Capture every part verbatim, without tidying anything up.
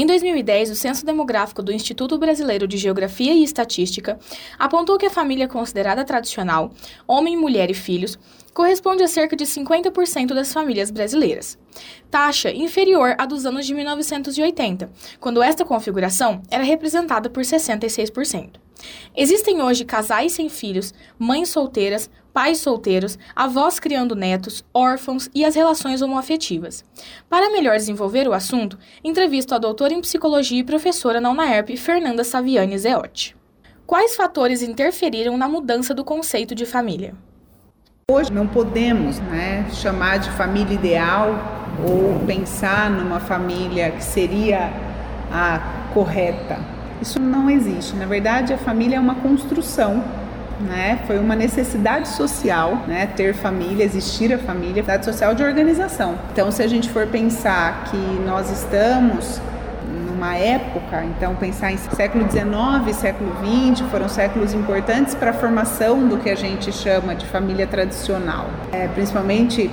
Em dois mil e dez, o Censo Demográfico do Instituto Brasileiro de Geografia e Estatística apontou que a família considerada tradicional, homem, mulher e filhos, corresponde a cerca de cinquenta por cento das famílias brasileiras, taxa inferior à dos anos de mil novecentos e oitenta, quando esta configuração era representada por sessenta e seis por cento. Existem hoje casais sem filhos, mães solteiras, pais solteiros, avós criando netos, órfãos e as relações homoafetivas. Para melhor desenvolver o assunto, entrevisto a doutora em psicologia e professora na UNAERP, Fernanda Saviani Zeotti. Quais fatores interferiram na mudança do conceito de família? Hoje não podemos, né, chamar de família ideal ou pensar numa família que seria a correta. Isso não existe. Na verdade, a família é uma construção, né? Foi uma necessidade social, né, ter família, existir a família, necessidade social de organização. Então, se a gente for pensar que nós estamos numa época, então pensar em século dezenove, século vinte, foram séculos importantes para a formação do que a gente chama de família tradicional, é, principalmente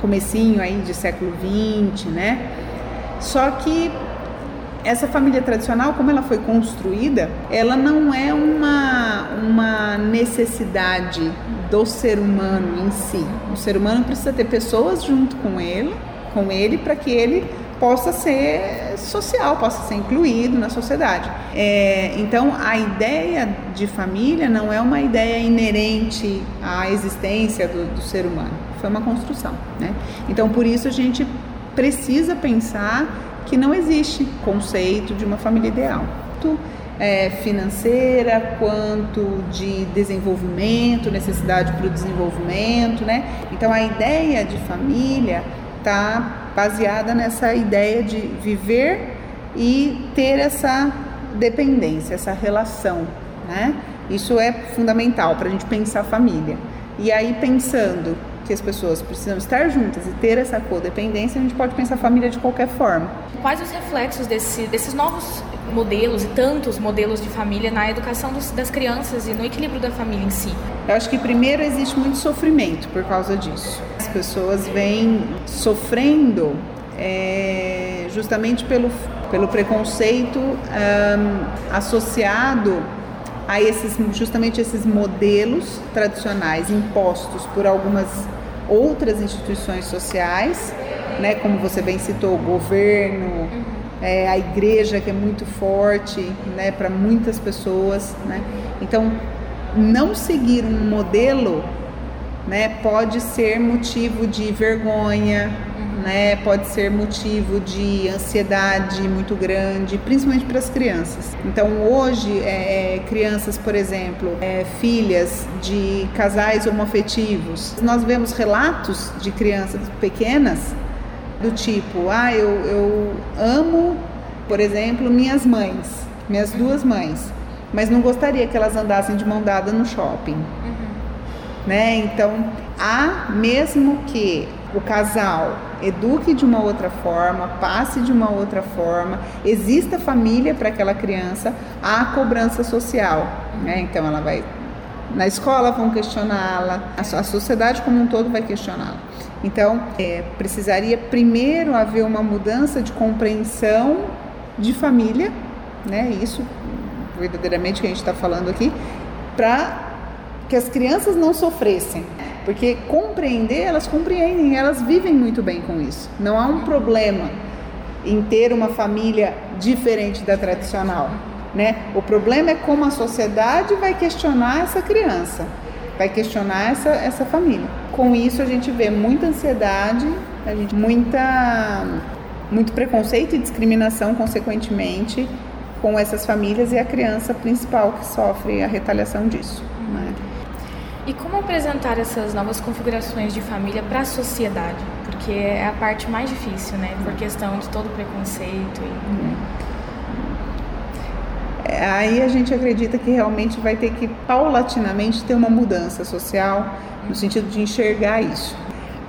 comecinho aí de século vinte, né? Só que essa família tradicional, como ela foi construída, ela não é uma, uma necessidade do ser humano em si. O ser humano precisa ter pessoas junto com ele, com ele para que ele possa ser social, possa ser incluído na sociedade. É, então, a ideia de família não é uma ideia inerente à existência do, do ser humano. Foi uma construção, né? Então, por isso, a gente precisa pensar que não existe conceito de uma família ideal, tanto é, financeira quanto de desenvolvimento, necessidade para o desenvolvimento, né? Então, a ideia de família está baseada nessa ideia de viver e ter essa dependência, essa relação, né? Isso é fundamental para a gente pensar a família. E aí, pensando que as pessoas precisam estar juntas e ter essa codependência, a gente pode pensar a família de qualquer forma. Quais os reflexos desse, desses novos modelos e tantos modelos de família na educação dos, das crianças e no equilíbrio da família em si? Eu acho que primeiro existe muito sofrimento por causa disso. As pessoas vêm sofrendo é, justamente pelo, pelo preconceito um, associado a esses, justamente esses modelos tradicionais impostos por algumas outras instituições sociais, né, como você bem citou, o governo, é, a igreja, que é muito forte, né, para muitas pessoas, né? Então, não seguir um modelo, né, pode ser motivo de vergonha, né, pode ser motivo de ansiedade muito grande, principalmente para as crianças. Então, hoje, é, crianças, por exemplo, é, filhas de casais homoafetivos, nós vemos relatos de crianças pequenas do tipo, ah, eu, eu amo, por exemplo, minhas mães, minhas duas mães, mas não gostaria que elas andassem de mão dada no shopping. Uhum. Né? Então, há, mesmo que o casal eduque de uma outra forma, passe de uma outra forma, exista família para aquela criança, há cobrança social, né? Então, ela vai, na escola vão questioná-la, a sociedade como um todo vai questioná-la. Então, é, precisaria primeiro haver uma mudança de compreensão de família, né? Isso verdadeiramente que a gente está falando aqui, para que as crianças não sofressem, porque compreender, elas compreendem, elas vivem muito bem com isso. Não há um problema em ter uma família diferente da tradicional, né? O problema é como a sociedade vai questionar essa criança, vai questionar essa, essa família. Com isso, a gente vê muita ansiedade, a gente, muita, muito preconceito e discriminação, consequentemente, com essas famílias, e a criança principal que sofre a retaliação disso, né? E como apresentar essas novas configurações de família para a sociedade? Porque é a parte mais difícil, né? Por questão de todo o preconceito. E... É. Aí a gente acredita que realmente vai ter que, paulatinamente, ter uma mudança social, no sentido de enxergar isso.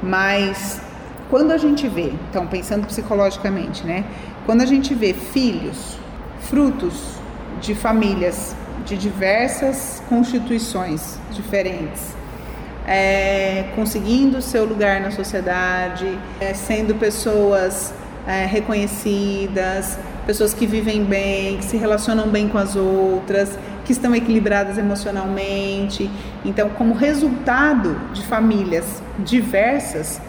Mas quando a gente vê, então pensando psicologicamente, né? Quando a gente vê filhos frutos de famílias de diversas constituições diferentes, é, conseguindo seu lugar na sociedade, é, sendo pessoas é, reconhecidas, pessoas que vivem bem, que se relacionam bem com as outras, que estão equilibradas emocionalmente. Então, como resultado de famílias diversas,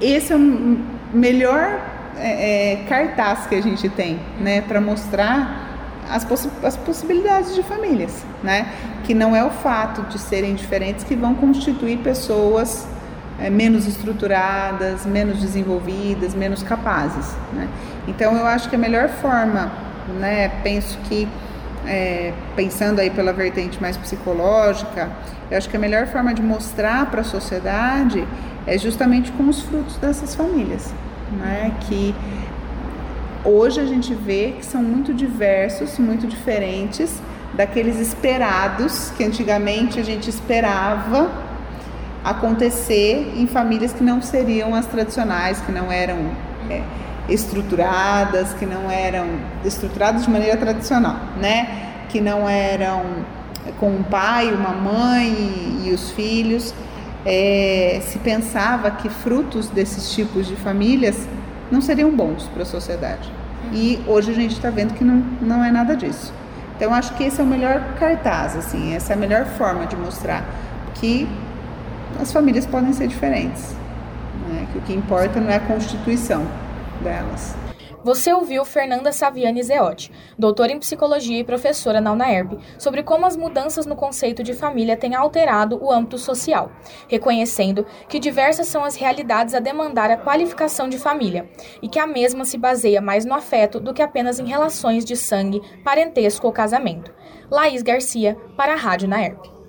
esse é o melhor é, é, cartaz que a gente tem, né, para mostrar as, poss- as possibilidades de famílias, né? Que não é o fato de serem diferentes que vão constituir pessoas é, menos estruturadas, menos desenvolvidas, menos capazes, né? Então, eu acho que a melhor forma, né, penso que É, pensando aí pela vertente mais psicológica, eu acho que a melhor forma de mostrar para a sociedade é justamente com os frutos dessas famílias, né? Que hoje a gente vê que são muito diversos, muito diferentes daqueles esperados que antigamente a gente esperava acontecer em famílias que não seriam as tradicionais, que não eram é, estruturadas, que não eram estruturadas de maneira tradicional, né? Que não eram com um pai, uma mãe e os filhos. É, se pensava que frutos desses tipos de famílias não seriam bons para a sociedade. E hoje a gente está vendo que não, não é nada disso. Então, acho que esse é o melhor cartaz, assim, essa é a melhor forma de mostrar que as famílias podem ser diferentes, né? Que o que importa não é a constituição delas. Você ouviu Fernanda Saviani Zeotti, doutora em psicologia e professora na UNAERP, sobre como as mudanças no conceito de família têm alterado o âmbito social, reconhecendo que diversas são as realidades a demandar a qualificação de família e que a mesma se baseia mais no afeto do que apenas em relações de sangue, parentesco ou casamento. Laís Garcia, para a Rádio UNAERP.